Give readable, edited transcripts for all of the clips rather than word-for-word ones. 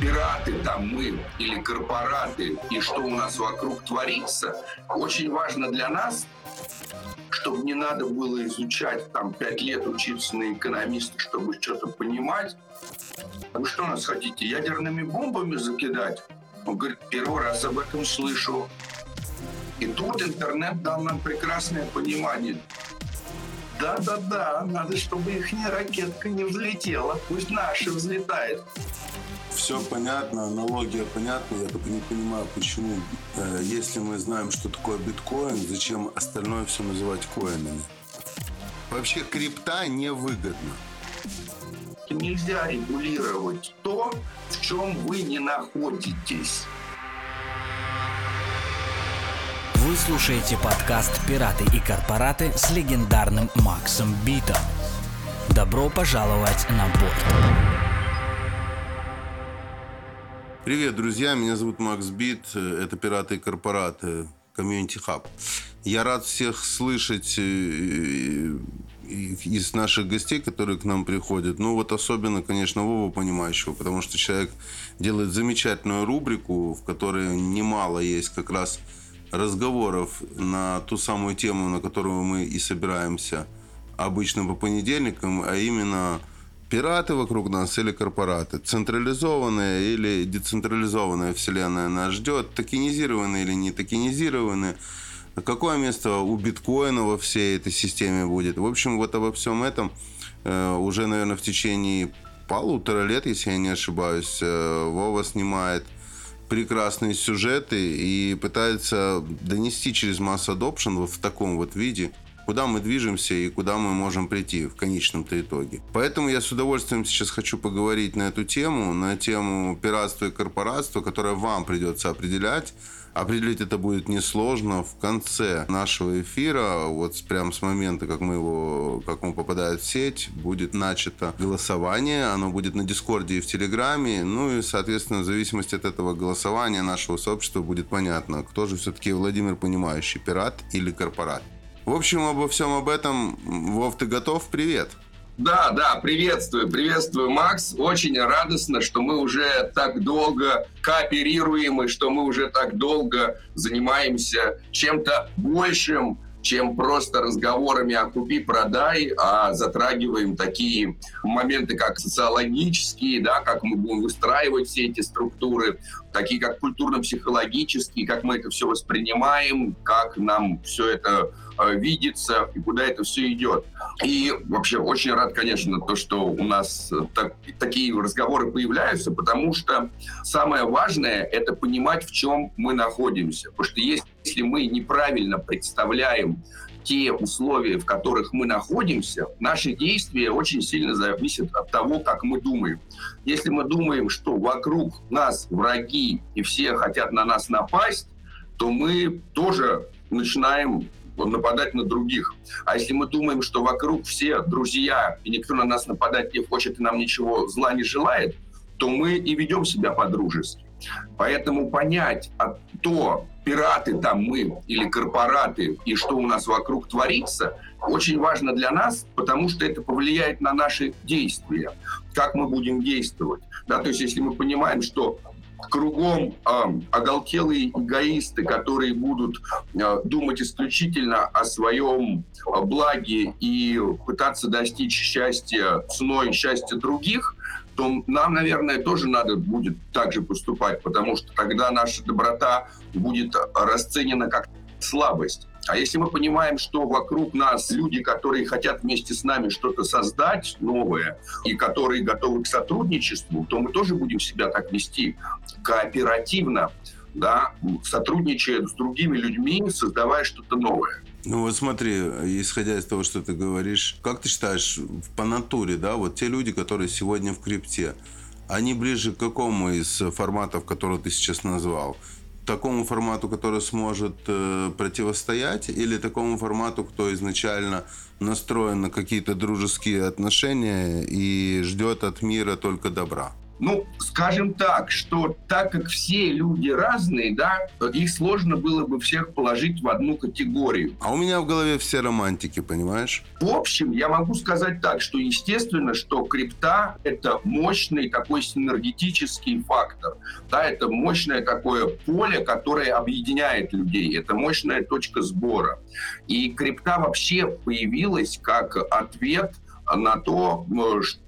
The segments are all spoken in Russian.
пираты там мы или корпораты, и что у нас вокруг творится, очень важно для нас, чтобы не надо было изучать, там, 5 лет учиться на экономиста, чтобы что-то понимать. Вы что нас хотите, ядерными бомбами закидать? Он говорит, первый раз об этом слышу. И тут интернет дал нам прекрасное понимание. Да-да-да, надо, чтобы их ракетка не взлетела, пусть наша взлетает. Все понятно, аналогия понятна, я только не понимаю, почему, если мы знаем, что такое биткоин, зачем остальное все называть коинами? Вообще крипта невыгодна. Нельзя регулировать то, в чем вы не находитесь. Вы слушаете подкаст «Пираты и корпораты» с легендарным Максом Битом. Добро пожаловать на борт. Привет, друзья, меня зовут Макс Бит, это «Пираты и корпораты», комьюнити хаб. Я рад всех слышать из наших гостей, которые к нам приходят. Ну вот особенно, конечно, Вову Понимающего, потому что человек делает замечательную рубрику, в которой немало есть как раз разговоров на ту самую тему, на которую мы и собираемся обычно по понедельникам, а именно пираты вокруг нас или корпораты. Централизованная или децентрализованная вселенная нас ждет, токенизированные или не токенизированные, какое место у биткоина во всей этой системе будет. В общем, вот обо всем этом уже, наверное, в течение 1.5 лет, если я не ошибаюсь, Вова снимает прекрасные сюжеты и пытается донести через Mass Adoption в таком вот виде, куда мы движемся и куда мы можем прийти в конечном-то итоге. Поэтому я с удовольствием сейчас хочу поговорить на эту тему, на тему пиратства и корпоратства, которое вам придется определять. Определить это будет несложно в конце нашего эфира, вот прямо с момента, как он попадает в сеть, будет начато голосование, оно будет на Дискорде и в Телеграме, ну и, соответственно, в зависимости от этого голосования нашего сообщества будет понятно, кто же все-таки Владимир Понимающий, пират или корпорат. В общем, обо всем об этом. Вов, ты готов? Привет! Да, приветствую, Макс. Очень радостно, что мы уже так долго кооперируем и что мы уже так долго занимаемся чем-то большим, чем просто разговорами о купи-продай, а затрагиваем такие моменты, как социологические, да, как мы будем выстраивать все эти структуры, такие как культурно-психологические, как мы это все воспринимаем, как нам все это видится и куда это все идет. И вообще очень рад, конечно, то, что у нас такие разговоры появляются, потому что самое важное – это понимать, в чем мы находимся. Потому что если мы неправильно представляем те условия, в которых мы находимся, наши действия очень сильно зависят от того, как мы думаем. Если мы думаем, что вокруг нас враги и все хотят на нас напасть, то мы тоже начинаем нападать на других. А если мы думаем, что вокруг все друзья, и никто на нас нападать не хочет, и нам ничего зла не желает, то мы и ведем себя по-дружески. Поэтому понять, то пираты там мы или корпораты, и что у нас вокруг творится, очень важно для нас, потому что это повлияет на наши действия, как мы будем действовать. Да, то есть если мы понимаем, что кругом оголтелые эгоисты, которые будут думать исключительно о своем благе и пытаться достичь счастья ценой счастья других, то нам, наверное, тоже надо будет так же поступать, потому что тогда наша доброта будет расценена как слабость. А если мы понимаем, что вокруг нас люди, которые хотят вместе с нами что-то создать новое и которые готовы к сотрудничеству, то мы тоже будем себя так вести кооперативно, да, сотрудничая с другими людьми, создавая что-то новое. Ну вот смотри, исходя из того, что ты говоришь, как ты считаешь, по натуре, да, вот те люди, которые сегодня в крипте, они ближе к какому из форматов, которые ты сейчас назвал? Такому формату, который сможет противостоять, или такому формату, кто изначально настроен на какие-то дружеские отношения и ждет от мира только добра? Ну, скажем так, что так как все люди разные, да, их сложно было бы всех положить в одну категорию. А у меня в голове все романтики, понимаешь? В общем, я могу сказать так, что естественно, что крипта — это мощный такой синергетический фактор. Да, это мощное такое поле, которое объединяет людей. Это мощная точка сбора. И крипта вообще появилась как ответ на то,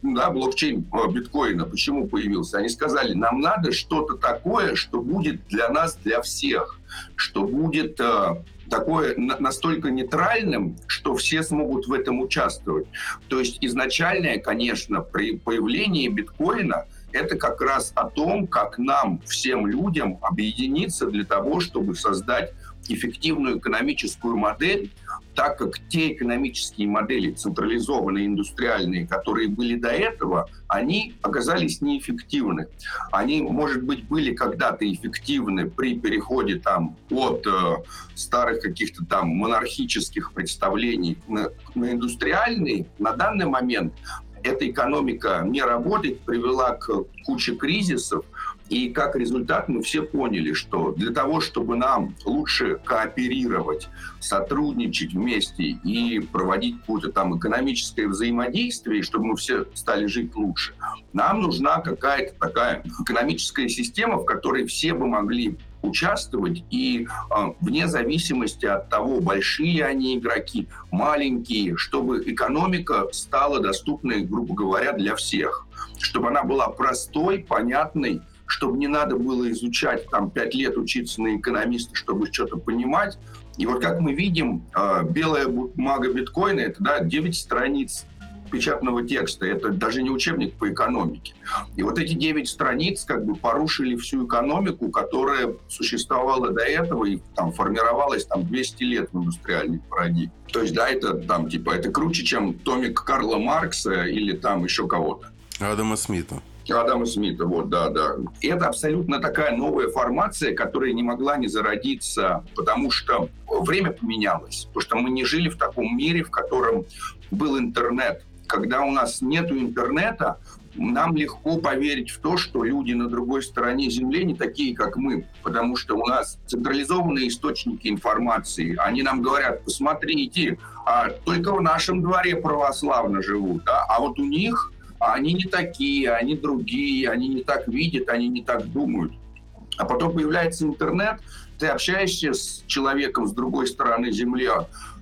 да, блокчейн биткоина, почему появился. Они сказали, нам надо что-то такое, что будет для нас, для всех, что будет такое настолько нейтральным, что все смогут в этом участвовать. То есть изначально, конечно, при появлении биткоина это как раз о том, как нам, всем людям, объединиться для того, чтобы создать эффективную экономическую модель, так как те экономические модели, централизованные, индустриальные, которые были до этого, они оказались неэффективны. Они, может быть, были когда-то эффективны при переходе там, от старых каких-то там монархических представлений на индустриальные. На данный момент эта экономика не работает, привела к куче кризисов. И как результат мы все поняли, что для того, чтобы нам лучше кооперировать, сотрудничать вместе и проводить какое-то там экономическое взаимодействие, чтобы мы все стали жить лучше, нам нужна какая-то такая экономическая система, в которой все бы могли участвовать, и вне зависимости от того, большие они игроки, маленькие, чтобы экономика стала доступной, грубо говоря, для всех, чтобы она была простой, понятной, чтобы не надо было изучать, там, 5 лет учиться на экономиста, чтобы что-то понимать. И вот как мы видим, белая бумага биткоина — это, да, 9 страниц печатного текста. Это даже не учебник по экономике. И вот эти 9 страниц как бы порушили всю экономику, которая существовала до этого и там формировалась там 200 лет в индустриальной парадигме. То есть, да, это там типа это круче, чем томик Карла Маркса или там еще кого-то. Адама Смита, вот, да. Это абсолютно такая новая формация, которая не могла не зародиться, потому что время поменялось, потому что мы не жили в таком мире, в котором был интернет. Когда у нас нет интернета, нам легко поверить в то, что люди на другой стороне Земли не такие, как мы, потому что у нас централизованные источники информации. Они нам говорят, посмотрите, только в нашем дворе православно живут, а вот у них... Они не такие, они другие, они не так видят, они не так думают. А потом появляется интернет, ты общаешься с человеком с другой стороны Земли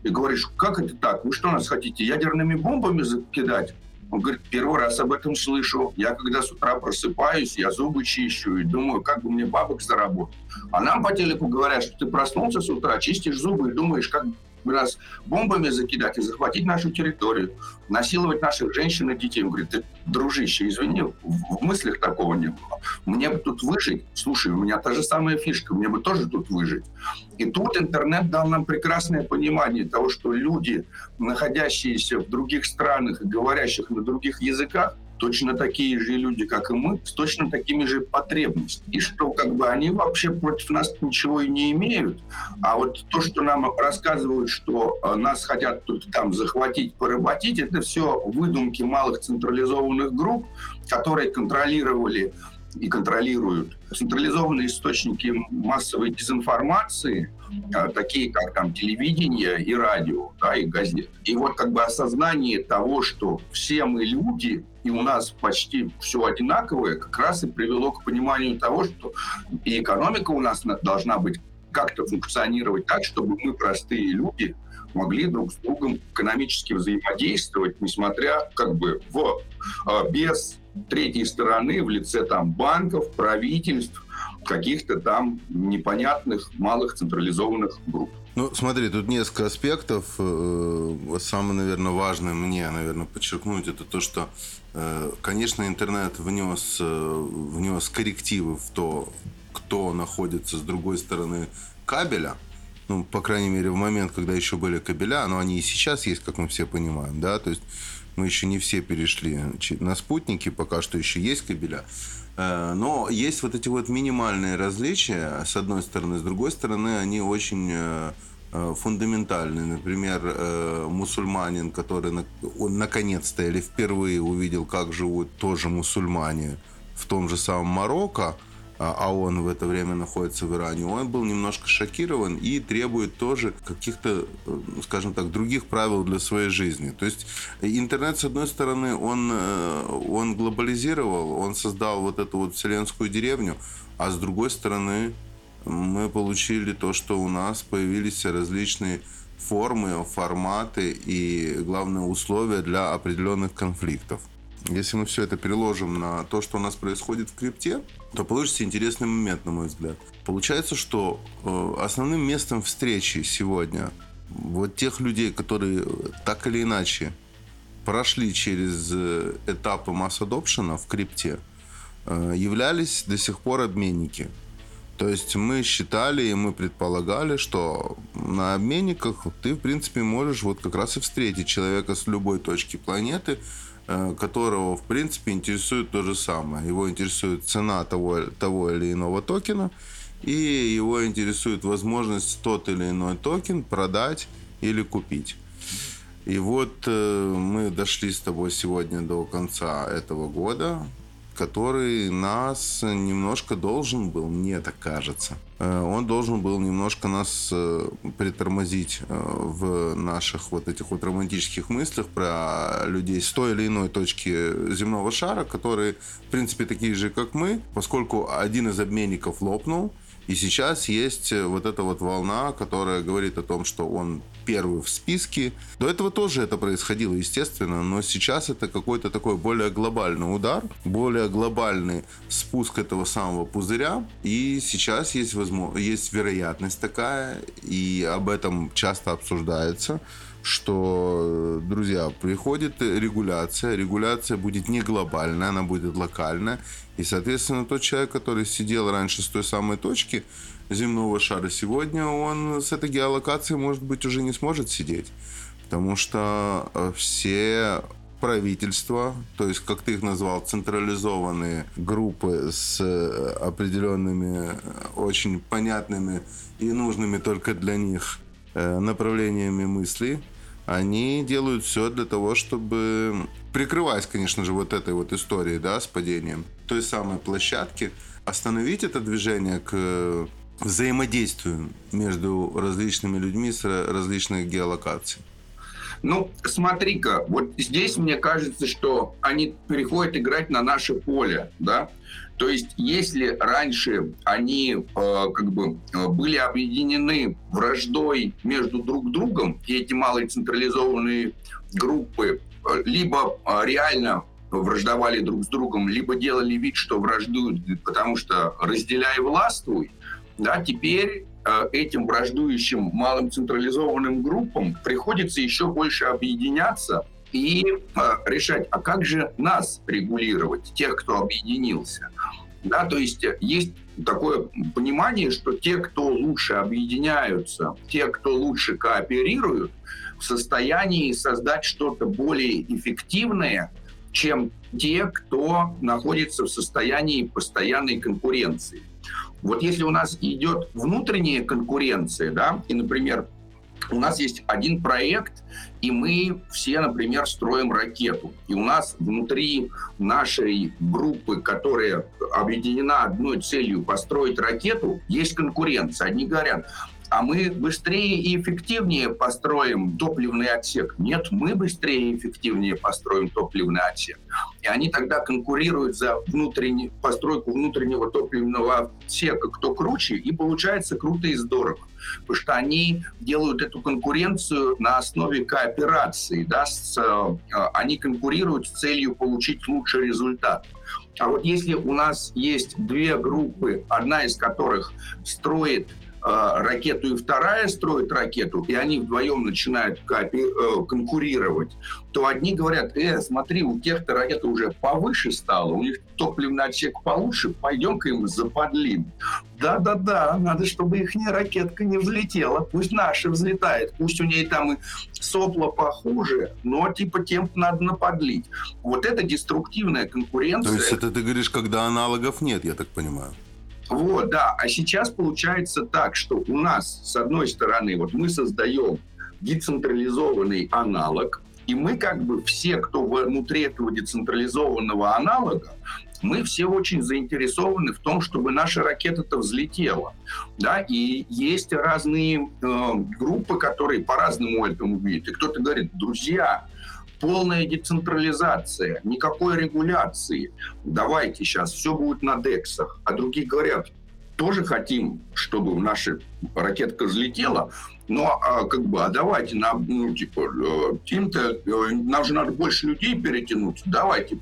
и говоришь, как это так, вы что нас хотите, ядерными бомбами закидать? Он говорит, первый раз об этом слышу. Я когда с утра просыпаюсь, я зубы чищу и думаю, как бы мне бабок заработать. А нам по телеку говорят, что ты проснулся с утра, чистишь зубы и думаешь, как раз бомбами закидать и захватить нашу территорию, насиловать наших женщин и детей. Он говорит, ты, дружище, извини, в мыслях такого не было. Мне бы тут выжить. Слушай, у меня та же самая фишка, мне бы тоже тут выжить. И тут интернет дал нам прекрасное понимание того, что люди, находящиеся в других странах и говорящих на других языках, точно такие же люди, как и мы, с точно такими же потребностями. И что как бы они вообще против нас ничего и не имеют. А вот то, что нам рассказывают, что нас хотят тут там захватить, поработить, это все выдумки малых централизованных групп, которые контролировали и контролируют централизованные источники массовой дезинформации, такие как там телевидение и радио, да, и газеты. И вот как бы осознание того, что все мы люди, и у нас почти все одинаковое, как раз и привело к пониманию того, что и экономика у нас должна быть как-то функционировать так, чтобы мы, простые люди, могли друг с другом экономически взаимодействовать, несмотря как бы без третьей стороны в лице там банков, правительств, каких-то там непонятных малых централизованных групп. Ну, смотри, тут несколько аспектов. Самое, наверное, важное мне, наверное, подчеркнуть, это то, что, конечно, интернет внес коррективы в то, кто находится с другой стороны кабеля. Ну, по крайней мере, в момент, когда еще были кабеля, но они и сейчас есть, как мы все понимаем, да, то есть мы еще не все перешли на спутники, пока что еще есть кабеля. Но есть вот эти вот минимальные различия, с одной стороны. С другой стороны, они очень фундаментальные. Например, мусульманин, который наконец-то или впервые увидел, как живут тоже мусульмане в том же самом Марокко, а он в это время находится в Иране, он был немножко шокирован и требует тоже каких-то, скажем так, других правил для своей жизни. То есть интернет, с одной стороны, он глобализировал, он создал вот эту вот вселенскую деревню, а с другой стороны мы получили то, что у нас появились различные формы, форматы и, главное, условия для определенных конфликтов. Если мы все это переложим на то, что у нас происходит в крипте, то получится интересный момент, на мой взгляд. Получается, что основным местом встречи сегодня вот тех людей, которые так или иначе прошли через этапы масс-адопшена в крипте, являлись до сих пор обменники. То есть мы считали и мы предполагали, что на обменниках ты, в принципе, можешь вот как раз и встретить человека с любой точки планеты, которого, в принципе, интересует то же самое. Его интересует цена того или иного токена, и его интересует возможность тот или иной токен продать или купить. И вот мы дошли с тобой сегодня до конца этого года, который нас немножко должен был, мне так кажется, он должен был немножко нас притормозить в наших вот этих вот романтических мыслях про людей с той или иной точки земного шара, которые, в принципе, такие же, как мы, поскольку один из обменников лопнул, и сейчас есть вот эта вот волна, которая говорит о том, что он первый в списке. До этого тоже это происходило, естественно, но сейчас это какой-то такой более глобальный удар, более глобальный спуск этого самого пузыря. И сейчас есть вероятность такая, и об этом часто обсуждается, что, друзья, приходит регуляция. Регуляция будет не глобальная, она будет локальная. И, соответственно, тот человек, который сидел раньше с той самой точки земного шара, сегодня он с этой геолокацией, может быть, уже не сможет сидеть. Потому что все правительства, то есть, как ты их назвал, централизованные группы с определенными, очень понятными и нужными только для них направлениями мысли, они делают все для того, чтобы, прикрываясь, конечно же, вот этой вот историей, да, с падением той самой площадки, остановить это движение к взаимодействию между различными людьми с различных геолокаций. Ну, смотри-ка, вот здесь мне кажется, что они переходят играть на наше поле, да. То есть, если раньше они были объединены враждой между друг другом, и эти малые централизованные группы либо реально враждовали друг с другом, либо делали вид, что враждуют, потому что разделяй властвуй, да, теперь этим враждующим малым централизованным группам приходится еще больше объединяться и решать, а как же нас регулировать, тех, кто объединился. Да, то есть есть такое понимание, что те, кто лучше объединяются, те, кто лучше кооперируют, в состоянии создать что-то более эффективное, чем те, кто находится в состоянии постоянной конкуренции. Вот если у нас идет внутренняя конкуренция, да, и, например, у нас есть один проект, и мы все, например, строим ракету. И у нас внутри нашей группы, которая объединена одной целью построить ракету, есть конкуренция. Одни говорят, а мы быстрее и эффективнее построим топливный отсек. Нет, мы быстрее и эффективнее построим топливный отсек. И они тогда конкурируют за постройку внутреннего топливного отсека, кто круче, и получается круто и здорово. Потому что они делают эту конкуренцию на основе кооперации. Да, они конкурируют с целью получить лучший результат. А вот если у нас есть две группы, одна из которых строит ракету и вторая строит ракету, и они вдвоем начинают конкурировать, то одни говорят, смотри, у тех-то ракета уже повыше стала, у них топливный отсек получше, пойдем-ка им западлим. Да-да-да, надо, чтобы их ракетка не взлетела, пусть наша взлетает, пусть у ней там и сопла похуже, но типа тем надо нападлить. Вот это деструктивная конкуренция. То есть это ты говоришь, когда аналогов нет, я так понимаю? Вот, да. А сейчас получается так, что у нас, с одной стороны, вот мы создаем децентрализованный аналог, И мы как бы все, кто внутри этого децентрализованного аналога, мы все очень заинтересованы в том, чтобы наша ракета-то взлетела. Да? И есть разные группы, которые по-разному этому видят. И кто-то говорит, друзья, полная децентрализация, никакой регуляции. Давайте сейчас, все будет на дексах. А другие говорят, тоже хотим, чтобы наша ракетка взлетела, но давайте, нам же надо больше людей перетянуть, давайте.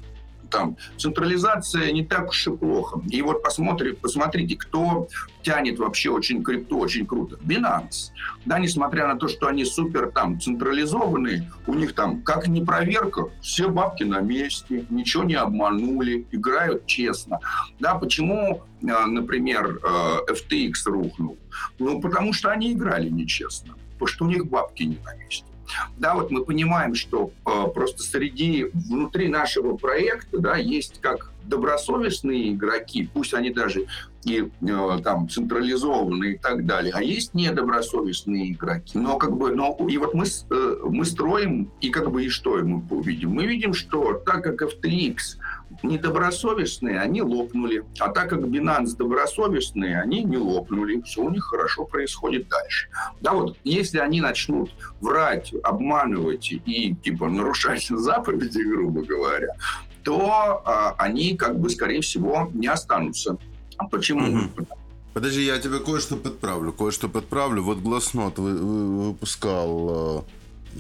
Там, централизация не так уж и плохо. И вот посмотрите, кто тянет вообще очень крипту, очень круто. Binance. Да, несмотря на то, что они супер там централизованные, у них там, как не проверка, все бабки на месте, ничего не обманули, играют честно. Да, почему, например, FTX рухнул? Ну, потому что они играли нечестно, потому что у них бабки не на месте. Да, вот мы понимаем, что просто внутри нашего проекта, да, есть как добросовестные игроки, пусть они даже и централизованные и так далее, а есть недобросовестные игроки. И вот мы строим, и что мы увидим? Мы видим, что так как FTX недобросовестные, они лопнули, а так как Binance добросовестные, они не лопнули, все у них хорошо происходит дальше. Да вот, если они начнут врать, обманывать и нарушать заповеди, грубо говоря, то они, скорее всего, не останутся. А почему? Подожди, я тебе кое-что подправлю. Вот Glassnode выпускал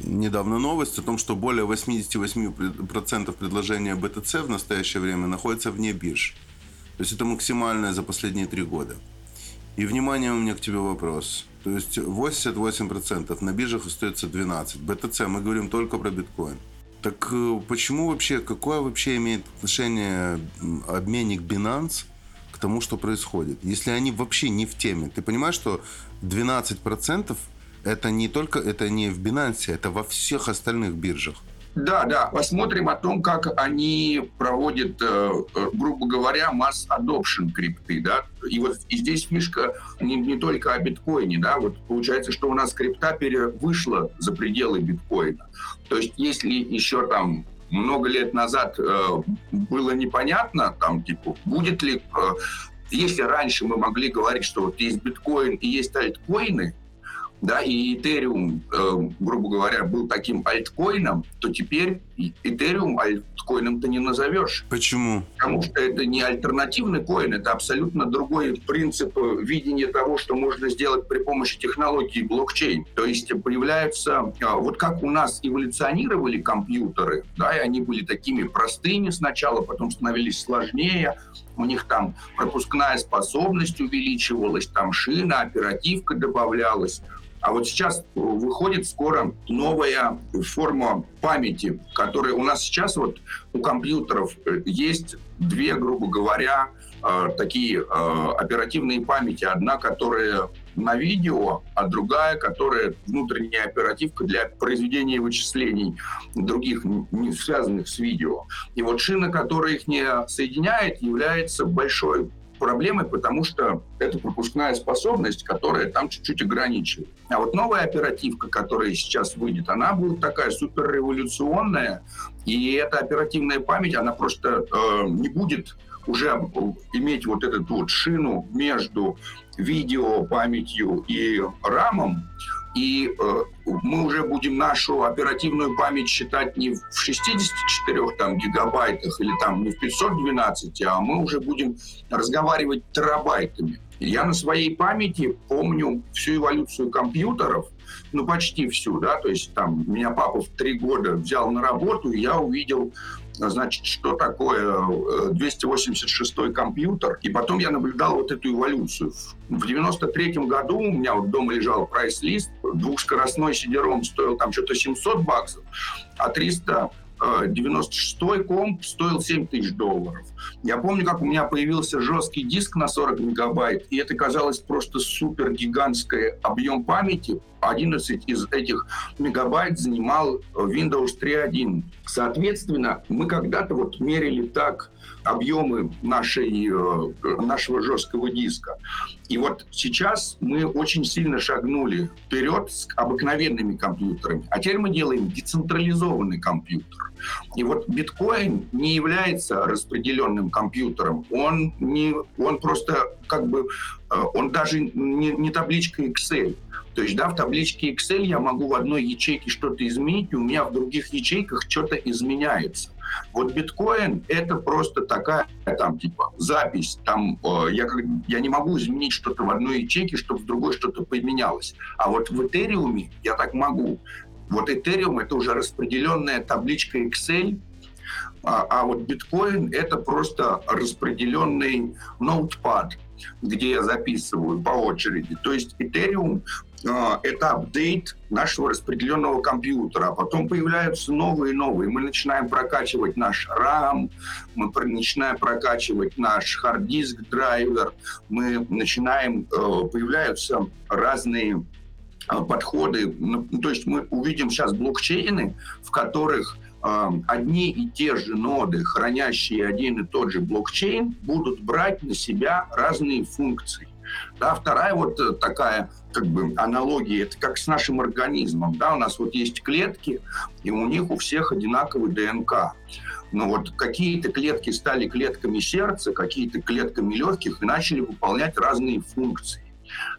недавно новость о том, что более 88% предложения BTC в настоящее время находится вне бирж. То есть это максимальное за последние 3 года. И, внимание, у меня к тебе вопрос. То есть 88%, на биржах остается 12%. BTC, мы говорим только про биткоин. Так почему вообще, какое вообще имеет отношение обменник Binance к тому, что происходит? Если они вообще не в теме. Ты понимаешь, что 12% это не в Binance, это во всех остальных биржах. Да. Посмотрим о том, как они проводят, грубо говоря, масс-адопшн крипты, да. И вот и здесь фишка не только о биткоине, да. Вот получается, что у нас крипта вышла за пределы биткоина. То есть если еще там много лет назад было непонятно, будет ли... Если раньше мы могли говорить, что вот есть биткоин и есть альткоины, да, и Ethereum, грубо говоря, был таким альткоином, то теперь Ethereum альткоином-то не назовешь. Почему? Потому что это не альтернативный коин, это абсолютно другой принцип видения того, что можно сделать при помощи технологии блокчейн. То есть появляются... Вот как у нас эволюционировали компьютеры, да, и они были такими простыми сначала, потом становились сложнее, у них там пропускная способность увеличивалась, там шина, оперативка добавлялась. А вот сейчас выходит скоро новая форма памяти, которая у нас сейчас вот у компьютеров есть две, грубо говоря, такие оперативные памяти. Одна, которая на видео, а другая, которая внутренняя оперативка для произведения вычислений других, не связанных с видео. И вот шина, которая их не соединяет, является большой проблемой, потому что это пропускная способность, которая там чуть-чуть ограничивает. А вот новая оперативка, которая сейчас выйдет, она будет такая суперреволюционная, и эта оперативная память, она просто не будет уже иметь вот эту вот шину между видеопамятью и рамом, и мы уже будем нашу оперативную память считать не в 64 гигабайтах или не в 512, а мы уже будем разговаривать терабайтами. Я на своей памяти помню всю эволюцию компьютеров, почти всю, да, то есть меня папа в 3 года взял на работу, и я увидел, что такое 286-й компьютер. И потом я наблюдал вот эту эволюцию. В 93-м году у меня дома лежал прайс-лист. Двухскоростной CD-ROM стоил что-то $700, а 396-й комп стоил $7 тысяч. Я помню, как у меня появился жесткий диск на 40 мегабайт, и это казалось просто супер гигантский объем памяти. 11 из этих мегабайт занимал Windows 3.1. Соответственно, мы когда-то вот мерили так объемы нашего жесткого диска. И вот сейчас мы очень сильно шагнули вперед с обыкновенными компьютерами. А теперь мы делаем децентрализованный компьютер. И вот биткоин не является распределенным компьютером. Он просто как бы... Он даже не табличка Excel. То есть, да, в табличке Excel я могу в одной ячейке что-то изменить, и у меня в других ячейках что-то изменяется. Вот биткоин — это просто такая там типа запись. Там я не могу изменить что-то в одной ячейке, чтобы в другой что-то поменялось. А вот в Ethereum я так могу. Вот Ethereum — это уже распределенная табличка Excel, а вот биткоин — это просто распределенный ноутпад, где я записываю по очереди. То есть Ethereum — это апдейт нашего распределенного компьютера, а потом появляются новые и новые. Мы начинаем прокачивать наш RAM, мы начинаем прокачивать наш хард-диск-драйвер, появляются разные подходы. То есть мы увидим сейчас блокчейны, в которых одни и те же ноды, хранящие один и тот же блокчейн, будут брать на себя разные функции. Да, вторая вот такая как бы аналогия, это как с нашим организмом. Да, у нас вот есть клетки, и у них у всех одинаковый ДНК. Но вот какие-то клетки стали клетками сердца, какие-то клетками легких и начали выполнять разные функции.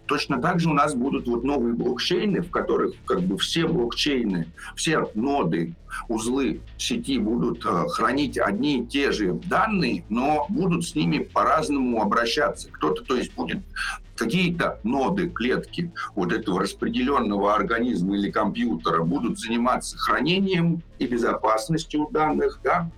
Точно так же у нас будут вот новые блокчейны, в которых как бы все блокчейны, все ноды, узлы сети будут хранить одни и те же данные, но будут с ними по-разному обращаться. Кто-то, то есть, будет какие-то ноды, клетки вот этого распределенного организма или компьютера будут заниматься хранением и безопасностью данных, да?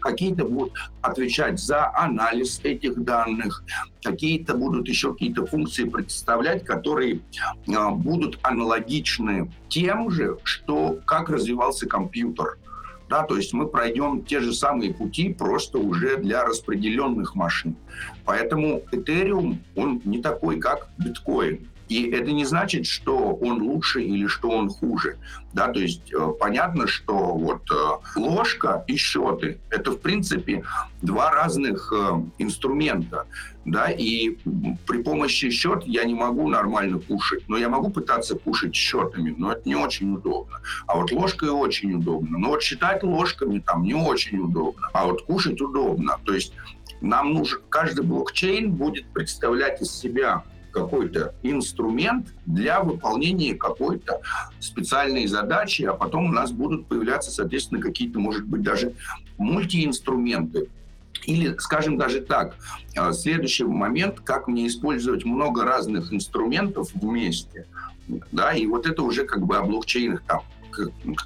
Какие-то будут отвечать за анализ этих данных, какие-то будут еще какие-то функции представлять, которые будут аналогичны тем же, что как развивался компьютер. Да, то есть мы пройдем те же самые пути, просто уже для распределенных машин. Поэтому Ethereum, он не такой, как биткоин. И это не значит, что он лучше или что он хуже. Да, то есть понятно, что вот ложка и счеты — это, в принципе, два разных инструмента. Да, и при помощи счета я не могу нормально кушать. Но я могу пытаться кушать счетами, но это не очень удобно. А вот ложкой очень удобно. Но вот считать ложками там не очень удобно. А вот кушать удобно. То есть нам нужен... Каждый блокчейн будет представлять из себя какой-то инструмент для выполнения какой-то специальной задачи, а потом у нас будут появляться, соответственно, какие-то, может быть, даже мультиинструменты. Или, скажем даже так, следующий момент, как мне использовать много разных инструментов вместе. Да, и вот это уже как бы о блокчейнах там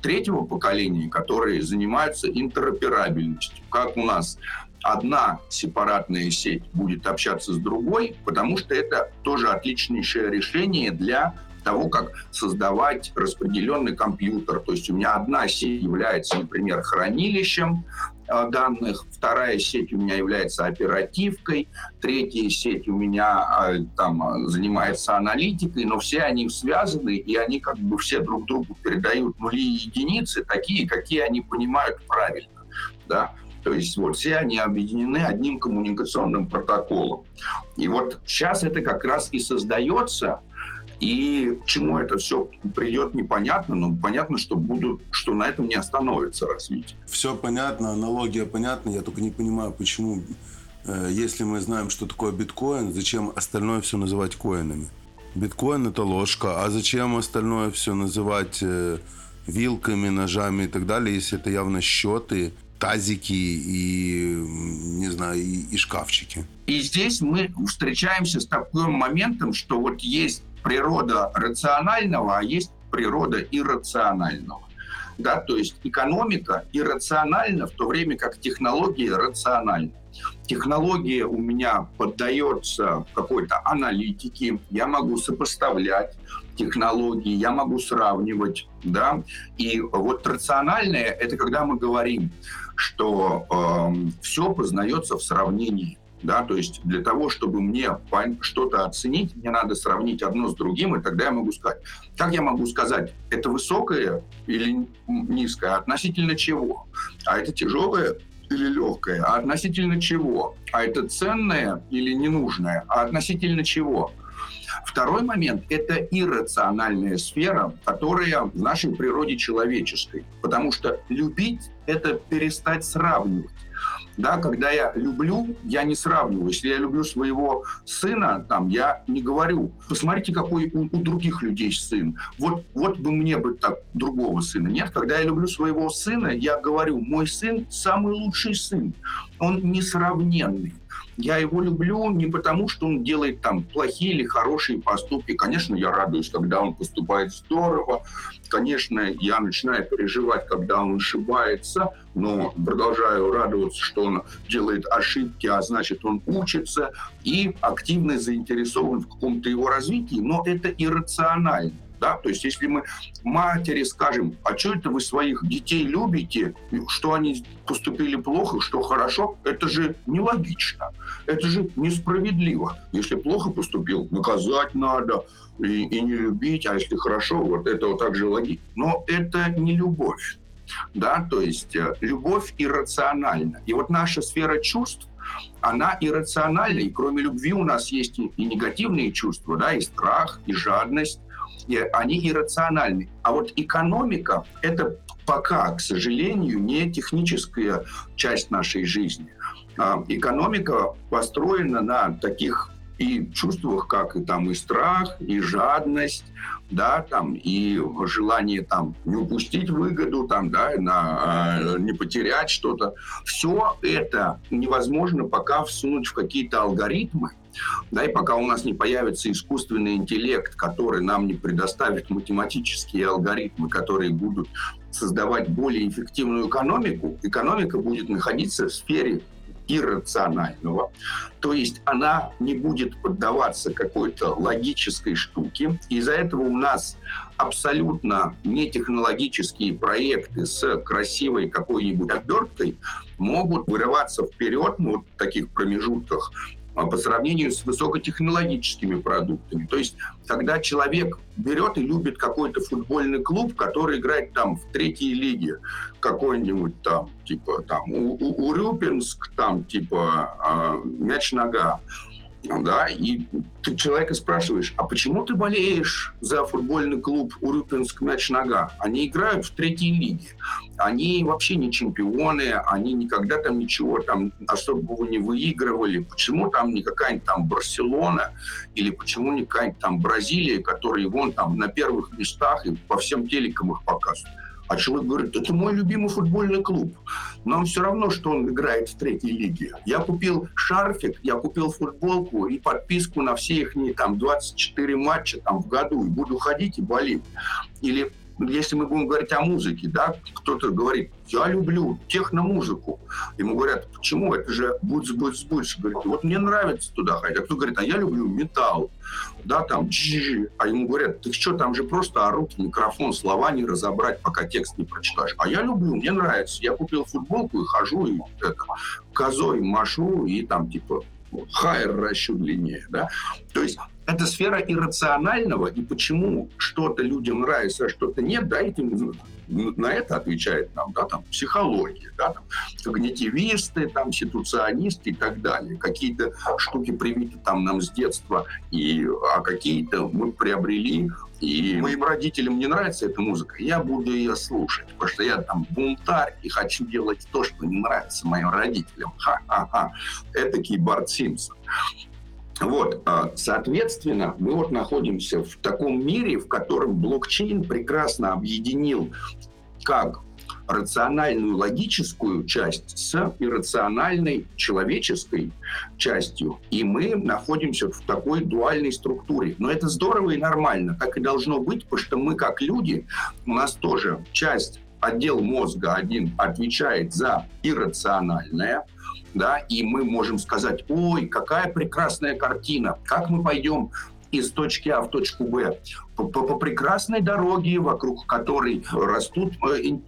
третьего поколения, которые занимаются интероперабельностью. Как у нас одна сепаратная сеть будет общаться с другой, потому что это тоже отличнейшее решение для того, как создавать распределенный компьютер. То есть у меня одна сеть является, например, хранилищем данных, вторая сеть у меня является оперативкой, третья сеть у меня там занимается аналитикой, но все они связаны, и они как бы все друг другу передают нули и единицы, такие, какие они понимают правильно, да. То есть вот все они объединены одним коммуникационным протоколом. И вот сейчас это как раз и создается, и к чему это все придет, непонятно, но понятно, что на этом не остановится развитие. Все понятно, аналогия понятна, я только не понимаю, почему, если мы знаем, что такое биткоин, зачем остальное все называть коинами? Биткоин — это ложка, а зачем остальное все называть вилками, ножами и так далее, если это явно счеты, тазики и, не знаю, и шкафчики. И здесь мы встречаемся с таким моментом, что вот есть природа рационального, а есть природа иррационального. Да, то есть экономика иррациональна, в то время как технология рациональна. Технология у меня поддается какой-то аналитике, я могу сопоставлять технологии, я могу сравнивать, да, и вот рациональное — это когда мы говорим, что все познается в сравнении. Да, то есть для того, чтобы мне что-то оценить, мне надо сравнить одно с другим, и тогда я могу сказать. Как я могу сказать, это высокое или низкое, относительно чего? А это тяжелое или легкое, а относительно чего? А это ценное или ненужное, а относительно чего? Второй момент – это иррациональная сфера, которая в нашей природе человеческой, потому что любить – это перестать сравнивать. Да, когда я люблю, я не сравниваю. Если я люблю своего сына, там, я не говорю, посмотрите, какой у других людей сын. Вот бы мне бы так другого сына. Нет, когда я люблю своего сына, я говорю, мой сын самый лучший сын. Он несравненный. Я его люблю не потому, что он делает там плохие или хорошие поступки. Конечно, я радуюсь, когда он поступает здорово. Конечно, я начинаю переживать, когда он ошибается, но продолжаю радоваться, что он делает ошибки, а значит, он учится и активно заинтересован в каком-то его развитии, но это иррационально. Да? То есть, если мы матери скажем, а что это вы своих детей любите, что они поступили плохо, что хорошо, это же нелогично, это же несправедливо. Если плохо поступил, наказать надо и не любить, а если хорошо, вот это вот так же логично. Но это не любовь, да? То есть любовь иррациональна. И вот наша сфера чувств, она иррациональна, и кроме любви у нас есть и негативные чувства, да, и страх, и жадность. Они иррациональны. А вот экономика – это пока, к сожалению, не техническая часть нашей жизни. Экономика построена на таких и чувствах, как и, там, и страх, и жадность, да, там, и желание там, не упустить выгоду, там, да, не потерять что-то. Все это невозможно пока всунуть в какие-то алгоритмы. Да, и пока у нас не появится искусственный интеллект, который нам не предоставит математические алгоритмы, которые будут создавать более эффективную экономику, экономика будет находиться в сфере иррационального. То есть она не будет поддаваться какой-то логической штуке. Из-за этого у нас абсолютно нетехнологические проекты с красивой какой-нибудь оберткой могут вырываться вперед, ну, вот в таких промежутках, по сравнению с высокотехнологическими продуктами. То есть, когда человек берет и любит какой-то футбольный клуб, который играет там в третьей лиге, какой-нибудь там, типа, там, Урюпинск, там, типа, мяч-нога, да, и ты человека спрашиваешь, а почему ты болеешь за футбольный клуб Урюпинск, мяч-нога? Они играют в третьей лиге. Они вообще не чемпионы, они никогда там ничего там особого не выигрывали. Почему там не какая-нибудь там Барселона или почему не какая-нибудь там Бразилия, которые вон там на первых местах и по всем телекам их показывают? А человек говорит, это мой любимый футбольный клуб. Но все равно, что он играет в третьей лиге. Я купил шарфик, я купил футболку и подписку на все их там, 24 матча там, в году. И буду ходить и болеть. Или если мы будем говорить о музыке, да, кто-то говорит, я люблю техномузыку. Ему говорят, почему? Это же буц-буц-буц. Говорит, вот мне нравится туда ходить. А кто говорит, а я люблю металл. Да, там, а ему говорят, ты что, там же просто орут, микрофон, слова не разобрать, пока текст не прочитаешь. А я люблю, мне нравится. Я купил футболку и хожу, и вот это, козой машу, и там, типа, хайр ращу длиннее, да. То есть это сфера иррационального, и почему что-то людям нравится, а что-то нет, да, этим, на это отвечает нам, да, там, психология, да, там, когнитивисты, там, ситуационисты и так далее. Какие-то штуки привиты там нам с детства, а какие-то мы приобрели, и моим родителям не нравится эта музыка, я буду ее слушать, потому что я там бунтарь и хочу делать то, что не нравится моим родителям. Ха-ха-ха. Этакий Барт Симпсон. Вот, соответственно, мы вот находимся в таком мире, в котором блокчейн прекрасно объединил как рациональную логическую часть с иррациональной человеческой частью. И мы находимся в такой дуальной структуре. Но это здорово и нормально, как и должно быть, потому что мы как люди, у нас тоже часть, отдел мозга один отвечает за иррациональное. Да, и мы можем сказать, ой, какая прекрасная картина, как мы пойдем из точки А в точку Б. по прекрасной дороге, вокруг которой растут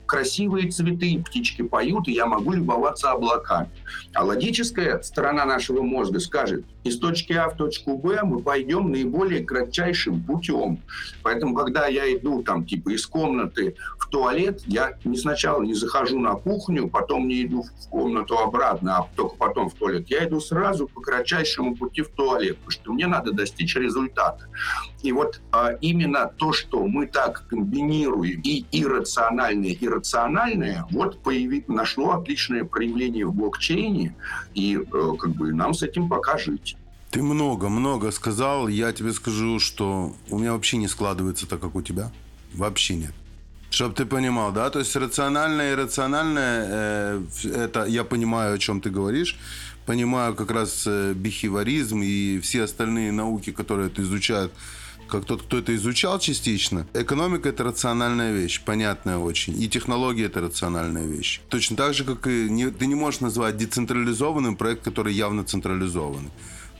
красивые цветы, птички поют, и я могу любоваться облаками. А логическая сторона нашего мозга скажет: из точки А в точку Б мы пойдем наиболее кратчайшим путем. Поэтому, когда я иду там типа из комнаты в туалет, я сначала не захожу на кухню, потом не иду в комнату обратно, а только потом в туалет. Я иду сразу по кратчайшему пути в туалет, потому что мне надо достичь результата. И вот именно то, что мы так комбинируем и иррациональное, и рациональное, вот нашло отличное проявление в блокчейне, и нам с этим пока жить. Ты много-много сказал. Я тебе скажу, что у меня вообще не складывается так, как у тебя. Вообще нет. Чтоб ты понимал, да? То есть рациональное и иррациональное, это я понимаю, о чем ты говоришь. Понимаю как раз бихевиоризм и все остальные науки, которые это изучают, как тот, кто это изучал частично. Экономика – это рациональная вещь, понятная очень. И технология – это рациональная вещь. Точно так же, как и ты не можешь назвать децентрализованным проект, который явно централизованный.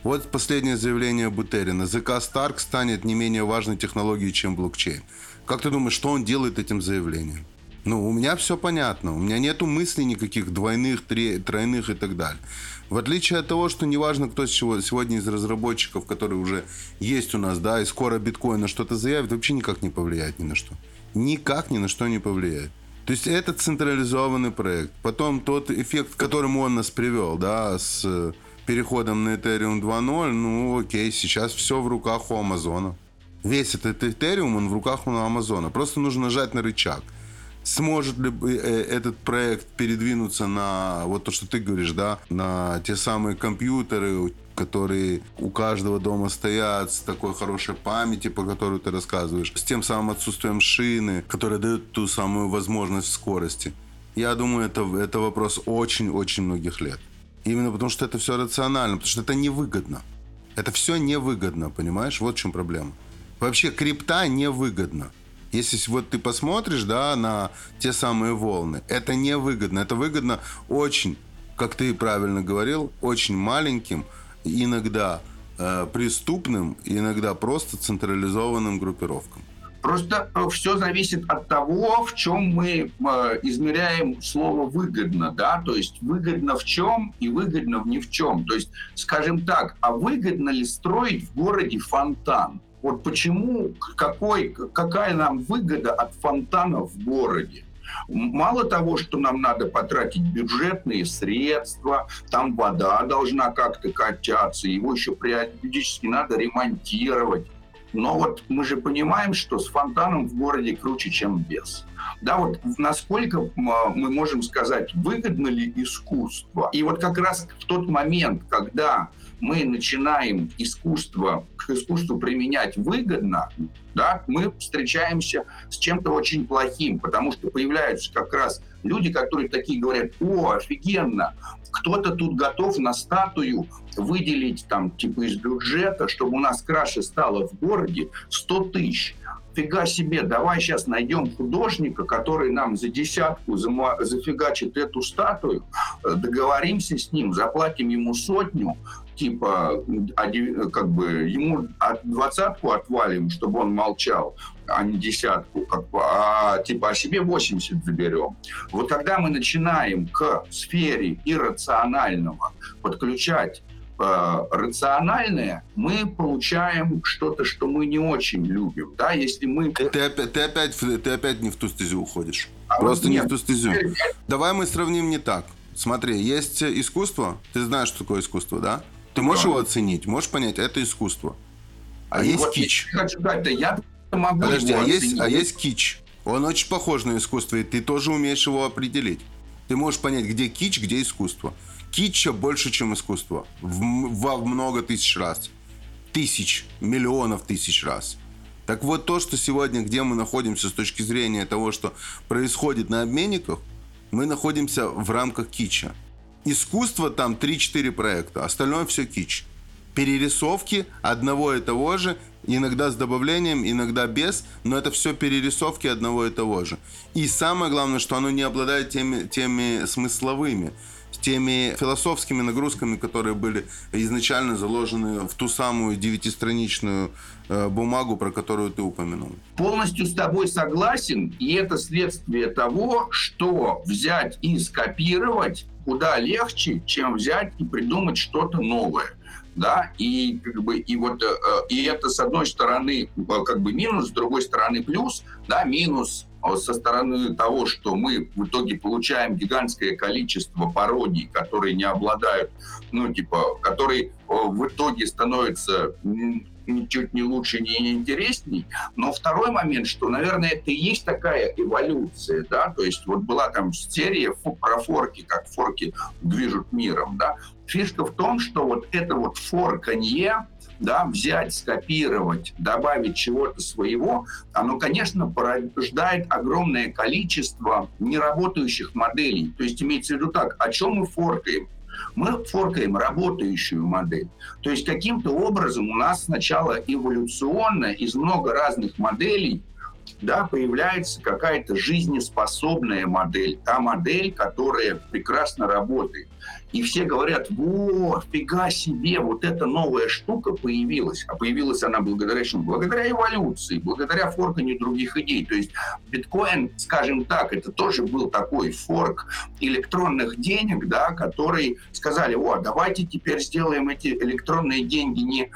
Вот последнее заявление Бутерина. ZK Stark станет не менее важной технологией, чем блокчейн. Как ты думаешь, что он делает этим заявлением? Ну, у меня все понятно. У меня нету мыслей никаких двойных, тройных и так далее. В отличие от того, что неважно, кто сегодня из разработчиков, которые уже есть у нас, да, и скоро биткоин на что-то заявит, вообще никак не повлияет ни на что. Никак ни на что не повлияет. То есть это централизованный проект. Потом тот эффект, к которому он нас привел, да, с переходом на Ethereum 2.0, ну окей, сейчас все в руках у Амазона. Весь этот Ethereum, он в руках у Амазона. Просто нужно нажать на рычаг. Сможет ли этот проект передвинуться на, вот то, что ты говоришь, да, на те самые компьютеры, которые у каждого дома стоят, с такой хорошей памятью, по которой ты рассказываешь, с тем самым отсутствием шины, которая дает ту самую возможность скорости? Я думаю, это вопрос очень-очень многих лет. Именно потому, что это все рационально, потому что это невыгодно. Это все невыгодно, понимаешь? Вот в чем проблема. Вообще крипта невыгодна. Если вот ты посмотришь, да, на те самые волны, это невыгодно. Это выгодно очень, как ты правильно говорил, очень маленьким, иногда преступным, иногда просто централизованным группировкам. Просто все зависит от того, в чем мы измеряем слово «выгодно», да, то есть выгодно в чем и выгодно в ни в чем. То есть, скажем так, а выгодно ли строить в городе фонтан? Вот почему, какая нам выгода от фонтанов в городе? Мало того, что нам надо потратить бюджетные средства, там вода должна как-то качаться, его еще периодически надо ремонтировать. Но вот мы же понимаем, что с фонтаном в городе круче, чем без. Да, вот насколько мы можем сказать, выгодно ли искусство? И вот как раз в тот момент, когда мы начинаем к искусству применять выгодно, да, мы встречаемся с чем-то очень плохим, потому что появляются как раз люди, которые такие говорят: о, офигенно, кто-то тут готов на статую выделить там типа из бюджета, чтобы у нас краше стало в городе 100 тысяч. Фига себе, давай сейчас найдем художника, который нам за десятку зафигачит эту статую, договоримся с ним, заплатим ему 100, типа, как бы ему 20 отвалим, чтобы он молчал, а не 10, как бы, а типа, а себе 80 заберем. Вот когда мы начинаем к сфере иррационального подключать рациональное, мы получаем что-то, что мы не очень любим. Да? Если мы... Ты опять не в ту стезю уходишь. Просто не в ту стезю. Давай мы сравним не так. Смотри, есть искусство. Ты знаешь, что такое искусство, да? Ты можешь его оценить, можешь понять, это искусство. А есть вот кич. Есть кич. Он очень похож на искусство, и ты тоже умеешь его определить. Ты можешь понять, где кич, где искусство. Китча больше, чем искусство. Во много тысяч раз. Тысяч, миллионов тысяч раз. Так вот, то, что сегодня, где мы находимся с точки зрения того, что происходит на обменниках, мы находимся в рамках китча. Искусство там 3-4 проекта, остальное все китч. Перерисовки одного и того же, иногда с добавлением, иногда без, но это все перерисовки одного и того же. И самое главное, что оно не обладает теми смысловыми с теми философскими нагрузками, которые были изначально заложены в ту самую 9-страничную бумагу, про которую ты упомянул. Полностью с тобой согласен, и это следствие того, что взять и скопировать куда легче, чем взять и придумать что-то новое. Да, и как бы и вот и это с одной стороны как бы минус, с другой стороны плюс, да, минус со стороны того, что мы в итоге получаем гигантское количество пародий, которые не обладают, ну типа, которые в итоге становятся ничуть не лучше, не интересней. Но второй момент, что, наверное, это и есть такая эволюция, да, то есть вот была там серия про форки, как форки движут миром, да. Фишка в том, что вот это вот форканье, да, взять, скопировать, добавить чего-то своего, оно, конечно, порождает огромное количество неработающих моделей. То есть имеется в виду так, о чем мы форкаем? Мы форкаем работающую модель. То есть каким-то образом у нас сначала эволюционно из много разных моделей, да, появляется какая-то жизнеспособная модель, та модель, которая прекрасно работает. И все говорят: «Во, фига себе, вот эта новая штука появилась». А появилась она благодаря чему? Благодаря эволюции, благодаря форканью других идей. То есть биткоин, скажем так, это тоже был такой форк электронных денег, да, который сказали: «О, давайте теперь сделаем эти электронные деньги не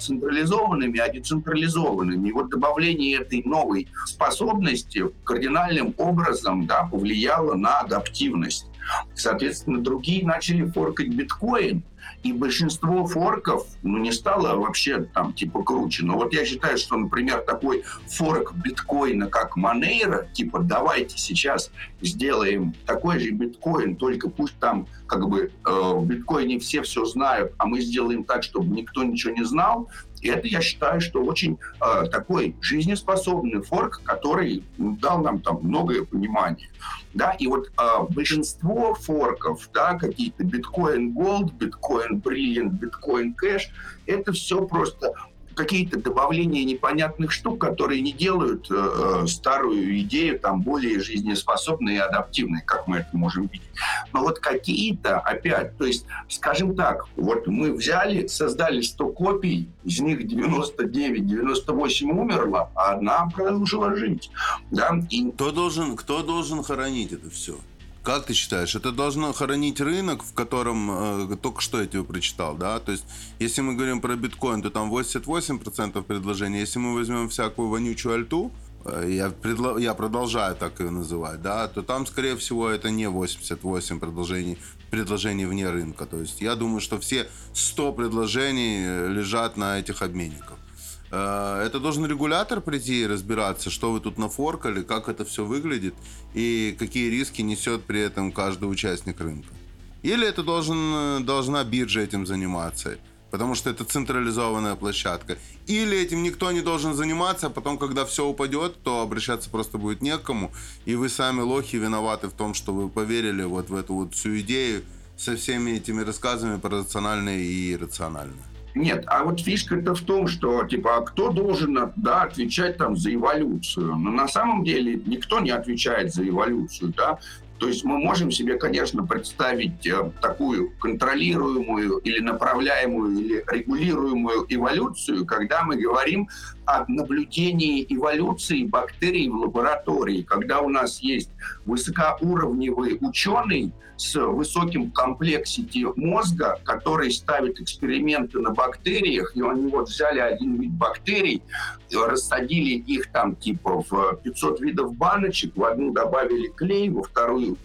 централизованными, а децентрализованными». И вот добавление этой новой способности кардинальным образом, да, повлияло на адаптивность. Соответственно, другие начали форкать биткоин, и большинство форков, ну, не стало вообще там типа круче. Но вот я считаю, что, например, такой форк биткоина, как Monero, типа давайте сейчас сделаем такой же биткоин, только пусть там как бы в биткоине все знают, а мы сделаем так, чтобы никто ничего не знал. И это, я считаю, что очень такой жизнеспособный форк, который дал нам там многое понимание. Да? И вот большинство форков, да, какие-то Bitcoin Gold, Bitcoin Brilliant, Bitcoin Cash, это все просто какие-то добавления непонятных штук, которые не делают старую идею там более жизнеспособной и адаптивной, как мы это можем видеть. Но вот какие-то опять, то есть, скажем так, вот мы взяли, создали 100 копий, из них 99-98 умерло, а одна продолжила жить. Да? И... Кто должен хоронить это все? Как ты считаешь, это должно хоронить рынок, в котором только что я тебе прочитал, да? То есть, если мы говорим про биткоин, то там 88% предложений. Если мы возьмем всякую вонючую альту, я продолжаю так ее называть, да, то там, скорее всего, это не 88 предложений вне рынка. То есть, я думаю, что все 100 предложений лежат на этих обменниках. Это должен регулятор прийти и разбираться, что вы тут нафоркали, как это все выглядит и какие риски несет при этом каждый участник рынка. Или это должна биржа этим заниматься, потому что это централизованная площадка. Или этим никто не должен заниматься, а потом, когда все упадет, то обращаться просто будет некому, и вы сами лохи виноваты в том, что вы поверили вот в эту вот всю идею со всеми этими рассказами про рациональное и иррациональное. Нет, а вот фишка-то в том, что, типа, а кто должен, да, отвечать там за эволюцию? Но на самом деле никто не отвечает за эволюцию, да. То есть мы можем себе, конечно, представить такую контролируемую или направляемую или регулируемую эволюцию, когда мы говорим о наблюдении эволюции бактерий в лаборатории, когда у нас есть высокоуровневый ученый с высоким комплексити мозга, который ставит эксперименты на бактериях, и они вот взяли один вид бактерий, рассадили их там типа в 500 видов баночек, в одну добавили клей, во вторую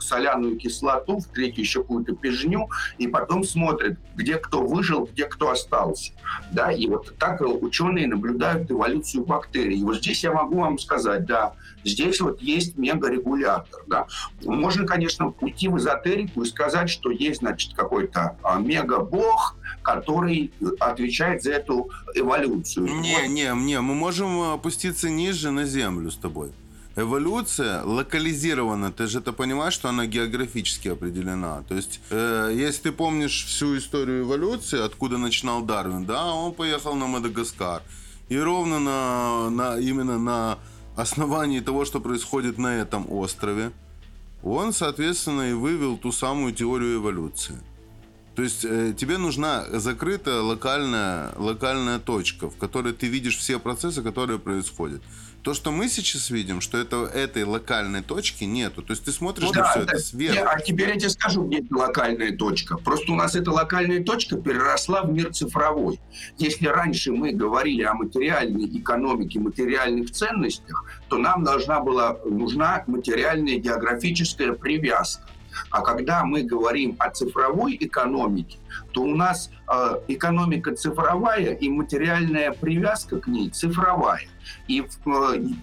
соляную кислоту, в третью еще какую-то пижню, и потом смотрят, где кто выжил, где кто остался. Да? И вот так ученые наблюдают эволюцию бактерий. И вот здесь я могу вам сказать, да, здесь вот есть мегарегулятор. Да? Можно, конечно, уйти в эзотерику и сказать, что есть, значит, какой-то мегабог, который отвечает за эту эволюцию. Не, мы можем опуститься ниже на землю с тобой. Эволюция локализирована, ты же это понимаешь, что она географически определена. То есть, если ты помнишь всю историю эволюции, откуда начинал Дарвин, да, он поехал на Мадагаскар. И ровно именно на основании того, что происходит на этом острове, он, соответственно, и вывел ту самую теорию эволюции. То есть тебе нужна закрытая локальная точка, в которой ты видишь все процессы, которые происходят. То, что мы сейчас видим, что этой локальной точки нету. То есть ты смотришь это сверху. А теперь я тебе скажу, где эта локальная точка. Просто у нас эта локальная точка переросла в мир цифровой. Если раньше мы говорили о материальной экономике, материальных ценностях, то нам нужна материальная географическая привязка. А когда мы говорим о цифровой экономике, то у нас экономика цифровая и материальная привязка к ней цифровая. И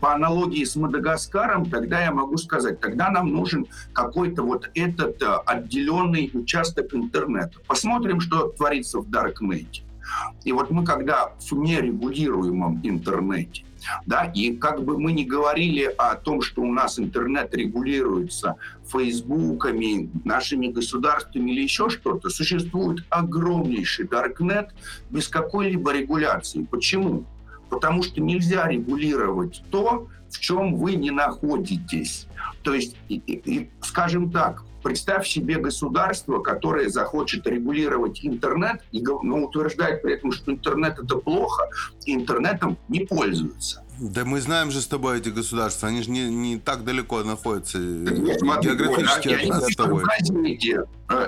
по аналогии с Мадагаскаром, тогда я могу сказать, тогда нам нужен какой-то вот этот отделенный участок интернета. Посмотрим, что творится в Даркнете. И вот мы когда в нерегулируемом интернете, да, и как бы мы ни говорили о том, что у нас интернет регулируется фейсбуками, нашими государствами или еще что-то, существует огромнейший даркнет без какой-либо регуляции. Почему? Потому что нельзя регулировать то, в чем вы не находитесь. То есть, скажем так, представь себе государство, которое захочет регулировать интернет, но утверждает при этом, что интернет – это плохо, и интернетом не пользуются. Да мы знаем же с тобой эти государства, они же не так далеко находятся географически от тобой.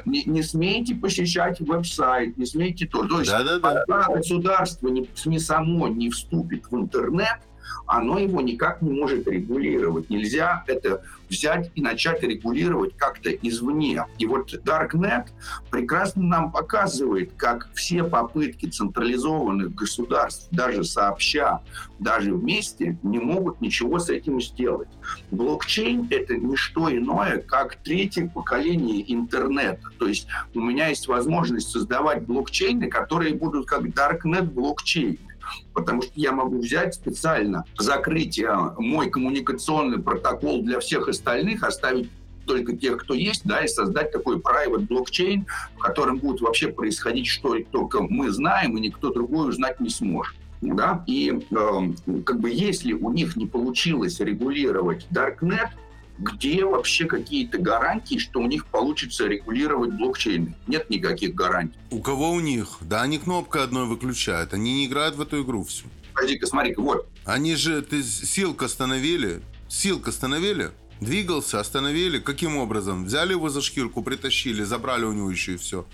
Не смейте посещать веб-сайт, не смейте то. То есть, когда государство не само не вступит в интернет, оно его никак не может регулировать. Нельзя это взять и начать регулировать как-то извне. И вот Darknet прекрасно нам показывает, как все попытки централизованных государств, даже сообща, даже вместе, не могут ничего с этим сделать. Блокчейн — это не что иное, как третье поколение интернета. То есть у меня есть возможность создавать блокчейны, которые будут как Darknet-блокчейн. Потому что я могу взять специально, закрыть мой коммуникационный протокол для всех остальных, оставить только тех, кто есть, да, и создать такой private блокчейн, в котором будет вообще происходить, что только мы знаем, и никто другой узнать не сможет. Да? И как бы если у них не получилось регулировать Darknet, где вообще какие-то гарантии, что у них получится регулировать блокчейн? Нет никаких гарантий. У кого у них? Да они кнопкой одной выключают. Они не играют в эту игру всю. Пойди-ка, смотри-ка, вот. Они же... Силк остановили? Двигался, остановили. Каким образом? Взяли его за шкирку, притащили, забрали у него еще и все.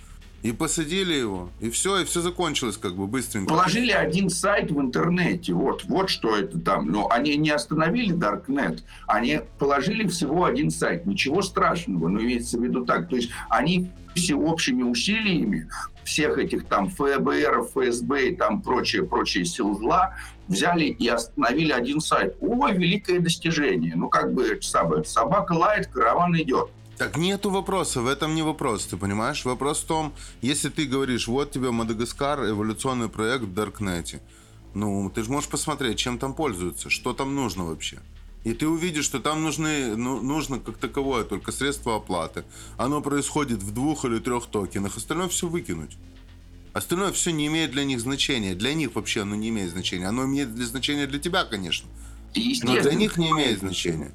И посадили его, и все закончилось как бы быстренько. Положили один сайт в интернете, вот что это там. Но они не остановили Darknet, они положили всего один сайт. Ничего страшного, но имеется в виду так. То есть они всеобщими усилиями всех этих там ФБР, ФСБ и там прочие сил зла взяли и остановили один сайт. О, великое достижение. Ну как бы собака лает, караван идет. Так нету вопроса, в этом не вопрос, ты понимаешь? Вопрос в том, если ты говоришь, вот тебе Мадагаскар, эволюционный проект в Даркнете, ну, ты же можешь посмотреть, чем там пользуются, что там нужно вообще. И ты увидишь, что там нужно как таковое только средство оплаты. Оно происходит в 2 или 3 токенах, остальное все выкинуть. Остальное все не имеет для них значения. Для них вообще оно не имеет значения. Оно имеет значение для тебя, конечно, но для них не имеет значения.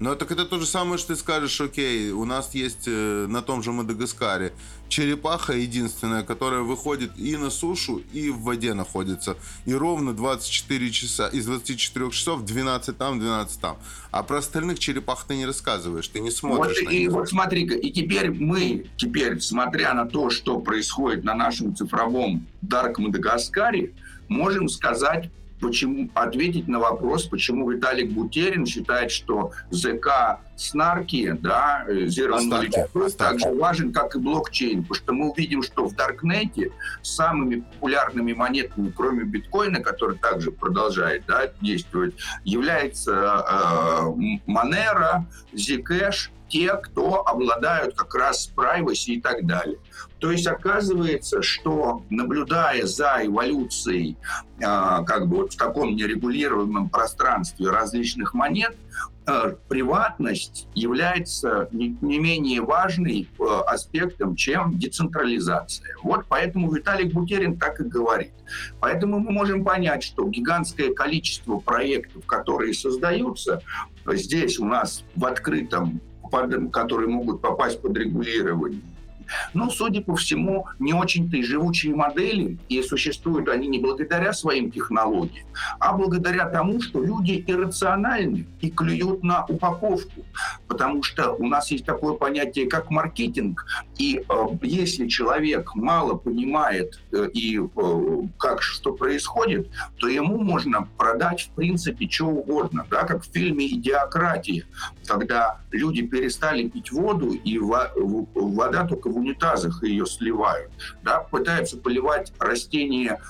Ну, так это то же самое, что ты скажешь, окей, у нас есть на том же Мадагаскаре черепаха единственная, которая выходит и на сушу, и в воде находится. И ровно 24 часа, из 24 часов 12 там, 12 там. А про остальных черепах ты не рассказываешь, ты не смотришь вот, на них. Вот смотри-ка, и теперь, смотря на то, что происходит на нашем цифровом Дарк Мадагаскаре, можем сказать... ответить на вопрос, почему Виталик Бутерин считает, что ZK Stark, да, также важен, как и блокчейн. Потому что мы увидим, что в Даркнете самыми популярными монетами, кроме биткоина, который также продолжает, да, действовать, является Monero, Zcash, те, кто обладают как раз privacy и так далее. То есть оказывается, что наблюдая за эволюцией как бы вот в таком нерегулируемом пространстве различных монет, приватность является не менее важным аспектом, чем децентрализация. Вот поэтому Виталик Бутерин так и говорит. Поэтому мы можем понять, что гигантское количество проектов, которые создаются здесь у нас в открытом которые могут попасть под регулирование. Но, судя по всему, не очень-то и живучие модели, и существуют они не благодаря своим технологиям, а благодаря тому, что люди иррациональны и клюют на упаковку. Потому что у нас есть такое понятие, как маркетинг, и если человек мало понимает, как что происходит, то ему можно продать, в принципе, что угодно, да? Как в фильме «Идиократия», когда люди перестали пить воду, и вода только в унитазах ее сливают, да, пытаются поливать растения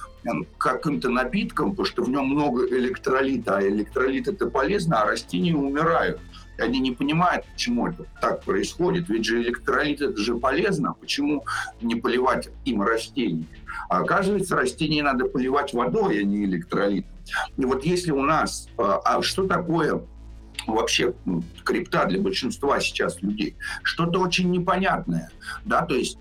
каким-то напитком, потому что в нем много электролита, а электролит это полезно, а растения умирают. Они не понимают, почему это так происходит, ведь же электролит это же полезно, почему не поливать им растения? А оказывается, растения надо поливать водой, а не электролитом. И вот если у нас... А что такое... вообще крипта для большинства сейчас людей, что-то очень непонятное, да, то есть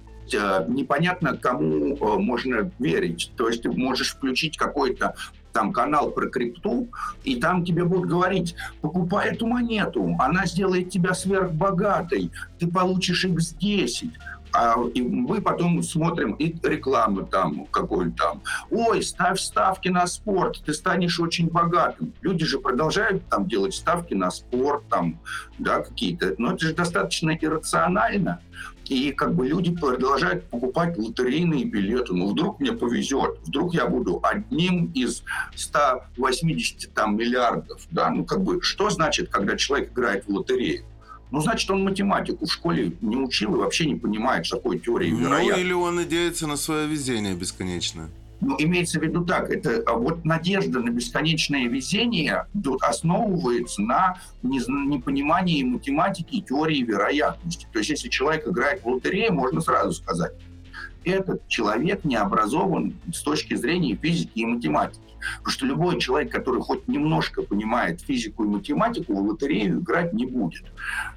непонятно, кому можно верить, то есть ты можешь включить какой-то там канал про крипту, и там тебе будут говорить, покупай эту монету, она сделает тебя сверхбогатой, ты получишь X10, и мы потом смотрим и рекламу там какую-то там. Ой, ставь ставки на спорт, ты станешь очень богатым. Люди же продолжают там делать ставки на спорт, там, да, какие-то. Но это же достаточно иррационально. И как бы люди продолжают покупать лотерейные билеты. Ну, вдруг мне повезет, вдруг я буду одним из 180 там, миллиардов. Да? Ну, как бы, что значит, когда человек играет в лотерею? Ну, значит, он математику в школе не учил и вообще не понимает, что такое теория вероятности. Ну, или он надеется на свое везение бесконечно. Ну, имеется в виду так, это вот надежда на бесконечное везение основывается на непонимании математики и теории вероятности. То есть, если человек играет в лотерею, можно сразу сказать, этот человек не образован с точки зрения физики и математики. Потому что любой человек, который хоть немножко понимает физику и математику, в лотерею играть не будет.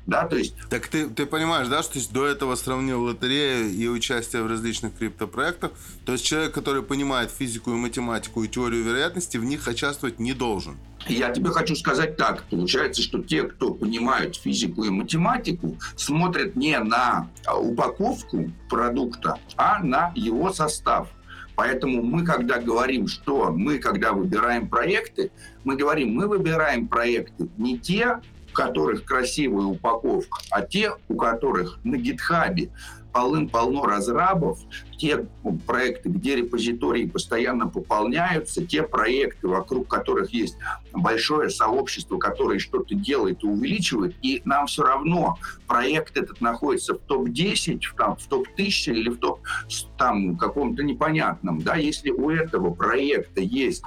Да, то есть... Так ты понимаешь, да, что то есть до этого сравнил лотерею и участие в различных криптопроектах. То есть человек, который понимает физику и математику и теорию вероятности, в них участвовать не должен. Я тебе хочу сказать так. Получается, что те, кто понимают физику и математику, смотрят не на упаковку продукта, а на его состав. Поэтому мы, когда говорим, что мы, когда выбираем проекты, мы говорим, мы выбираем проекты не те, у которых красивая упаковка, а те, у которых на гитхабе полным-полно разрабов, те проекты, где репозитории постоянно пополняются, те проекты, вокруг которых есть большое сообщество, которое что-то делает и увеличивает, и нам все равно проект этот находится в топ-10, в топ-1000 или в топ там, каком-то непонятном. Да? Если у этого проекта есть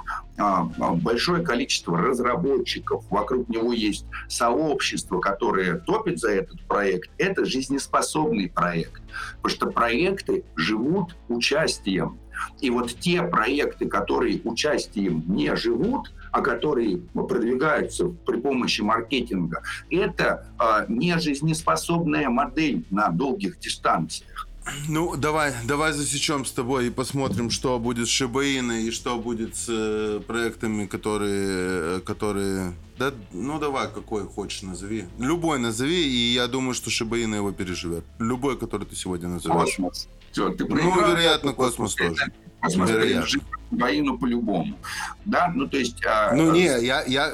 большое количество разработчиков, вокруг него есть сообщество, которое топит за этот проект, это жизнеспособный проект. Потому что проекты живут участием. И вот те проекты, которые участием не живут, а которые продвигаются при помощи маркетинга, это не жизнеспособная модель на долгих дистанциях. Ну, давай засечем с тобой и посмотрим, что будет с Шибаиной и что будет с проектами, которые... Да, ну, давай, какой хочешь, назови. Любой назови, и я думаю, что Шибаина его переживет. Любой, который ты сегодня назовешь. Космос. Все, ты проиграл, вероятно, космос тоже. Космос переживет Шибаину по-любому. Да, ну, то есть...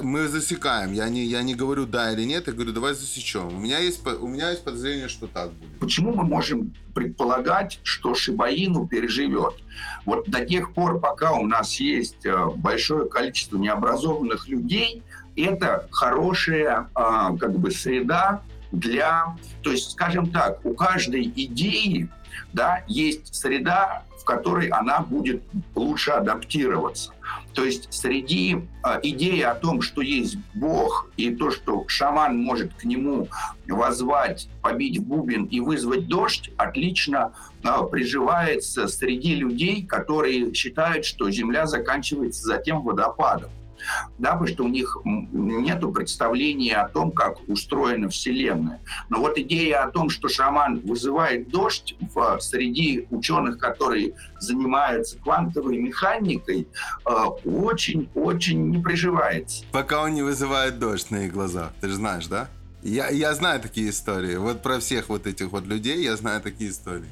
мы засекаем. Я не говорю да или нет, я говорю, давай засечем. У меня есть подозрение, что так будет. Почему мы можем предполагать, что Шибаину переживет? Вот до тех пор, пока у нас есть большое количество необразованных людей, это хорошая как бы среда для... То есть, скажем так, у каждой идеи, да, есть среда, в которой она будет лучше адаптироваться. То есть среди идеи о том, что есть Бог, и то, что шаман может к нему воззвать, побить в бубен и вызвать дождь, отлично приживается среди людей, которые считают, что Земля заканчивается затем водопадом. Да, потому что у них нет представления о том, как устроена Вселенная. Но вот идея о том, что шаман вызывает дождь среди ученых, которые занимаются квантовой механикой, очень-очень не приживается. Пока он не вызывает дождь на их глазах, ты же знаешь, да? Я знаю такие истории. Вот про всех вот этих вот людей я знаю такие истории.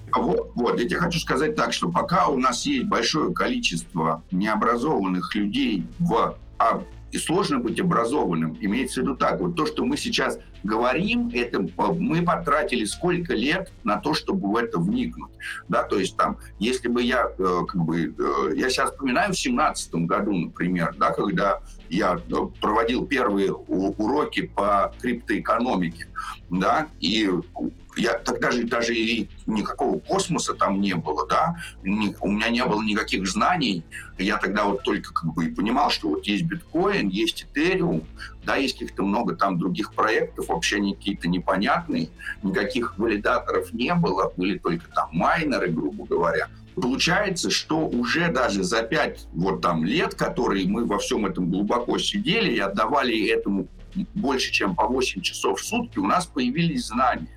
Вот, я тебе хочу сказать так, что пока у нас есть большое количество необразованных людей в... И сложно быть образованным. Имеется в виду так. Вот то, что мы сейчас говорим, это мы потратили сколько лет на то, чтобы в это вникнуть. Да, то есть там, если бы я, я сейчас вспоминаю в 2017 году, например, да, когда я проводил первые уроки по криптоэкономике, да, и я тогда же даже и никакого космоса там не было, да, у меня не было никаких знаний, я тогда вот только и понимал, что вот есть биткоин, есть Ethereum, да, есть каких-то много там других проектов, вообще они какие-то непонятные, никаких валидаторов не было, были только там майнеры, грубо говоря. Получается, что уже даже за 5 вот там лет, которые мы во всем этом глубоко сидели и отдавали этому больше, чем по 8 часов в сутки, у нас появились знания.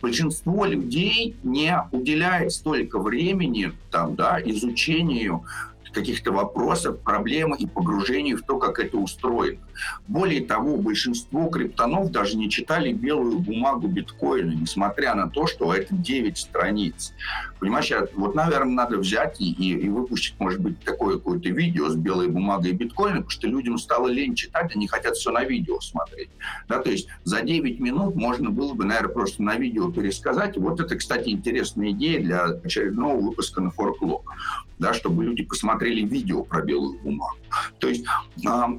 Большинство людей не уделяет столько времени там, да, изучению каких-то вопросов, проблем и погружению в то, как это устроено. Более того, большинство криптонов даже не читали белую бумагу биткоина, несмотря на то, что это 9 страниц. Понимаешь, вот, наверное, надо взять и выпустить, может быть, такое какое-то видео с белой бумагой биткоина, потому что людям стало лень читать, они хотят все на видео смотреть. Да, то есть за 9 минут можно было бы, наверное, просто на видео пересказать. Вот это, кстати, интересная идея для очередного выпуска на Форклог, да, чтобы люди посмотрели видео про белую бумагу. То есть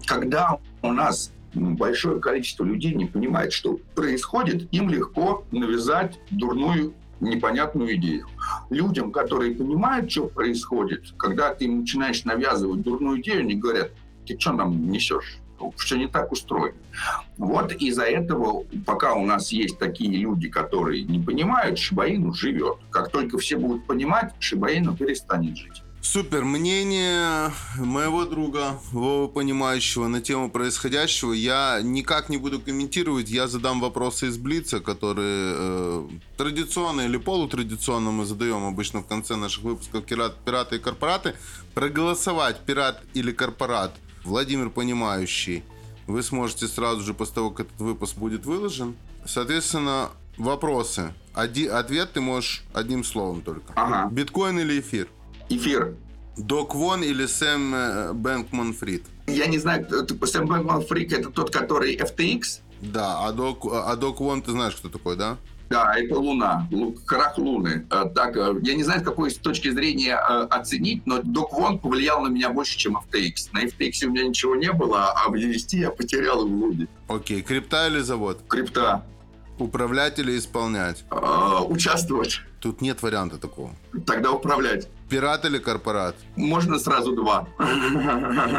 когда у нас большое количество людей не понимает, что происходит, им легко навязать дурную, непонятную идею. Людям, которые понимают, что происходит, когда ты им начинаешь навязывать дурную идею, они говорят: ты что нам несешь? Все не так устроено. Вот из-за этого, пока у нас есть такие люди, которые не понимают, шибаину живет. Как только все будут понимать, шибаину перестанет жить. Супер. Мнение моего друга Вова Понимающего на тему происходящего я никак не буду комментировать. Я задам вопросы из Блица, которые традиционно или полутрадиционно мы задаем обычно в конце наших выпусков «Пираты и корпораты». Проголосовать «Пират или корпорат» Владимир Понимающий вы сможете сразу же после того, как этот выпуск будет выложен. Соответственно, вопросы. Ответ ты можешь одним словом только. Ага. Биткоин или эфир? Эфир. Док Вон или Сэм Бэнкман-Фрид? Я не знаю, Сэм Бэнкман-Фрид — это тот, который FTX? Да, а Док Вон ты знаешь, кто такой, да? Да, это Луна, крах Луны. Так, я не знаю, с какой точки зрения оценить, но Док Вон повлиял на меня больше, чем FTX. На FTX у меня ничего не было, а в UST я потерял в Луне. Окей, крипта или завод? Крипта. Управлять или исполнять? Участвовать. Тут нет варианта такого. Тогда управлять. Пират или корпорат? Можно сразу два.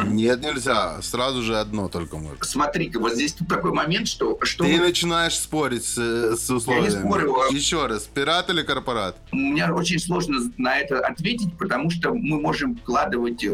Нет, нельзя. Сразу же одно только можно. Смотри-ка, вот здесь тут такой момент, что ты начинаешь спорить с условиями. Я не спорю. Еще раз, пират или корпорат? Мне очень сложно на это ответить, потому что мы можем вкладывать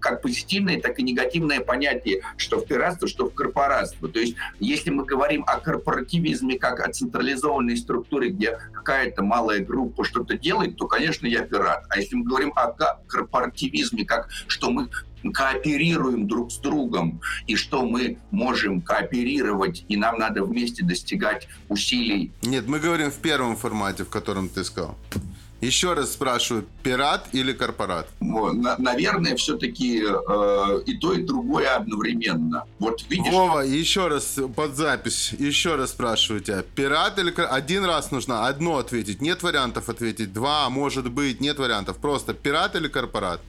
как позитивное, так и негативное понятие, что в пиратство, что в корпоратство. То есть, если мы говорим о корпоративизме как о централизованной структуре, где какая-то малая группа что-то делает, то, конечно, я пират. А если мы говорим о корпоративизме, как что мы кооперируем друг с другом, и что мы можем кооперировать, и нам надо вместе достигать усилий. Нет, мы говорим в первом формате, в котором ты сказал. Еще раз спрашиваю, пират или корпорат? Вот, наверное, все-таки и то, и другое одновременно. Вот видишь... Вова, еще раз под запись, еще раз спрашиваю тебя, пират или корпорат? Один раз нужно одно ответить, нет вариантов ответить, два, может быть, нет вариантов. Просто пират или корпорат?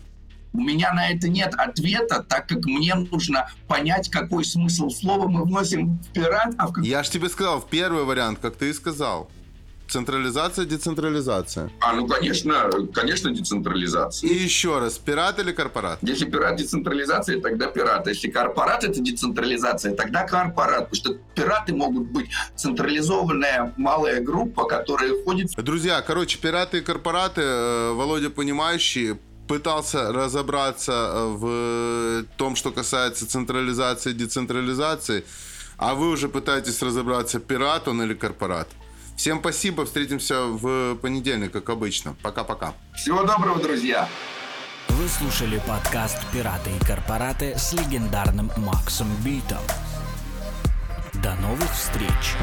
У меня на это нет ответа, так как мне нужно понять, какой смысл слова мы вносим в пират. Я же тебе сказал, в первый вариант, как ты и сказал. Централизация, децентрализация. Конечно, децентрализация. И еще раз, пират или корпорат? Если пират — децентрализация, тогда пират. Если корпорат — это децентрализация, тогда корпорат. Потому что пираты могут быть централизованная малая группа, которая ходит... Друзья, короче, пираты и корпораты, Володя Понимающий пытался разобраться в том, что касается централизации и децентрализации, а вы уже пытаетесь разобраться, пират он или корпорат. Всем спасибо, встретимся в понедельник, как обычно. Пока-пока. Всего доброго, друзья. Вы слушали подкаст «Пираты и корпораты» с легендарным Максом Битом. До новых встреч!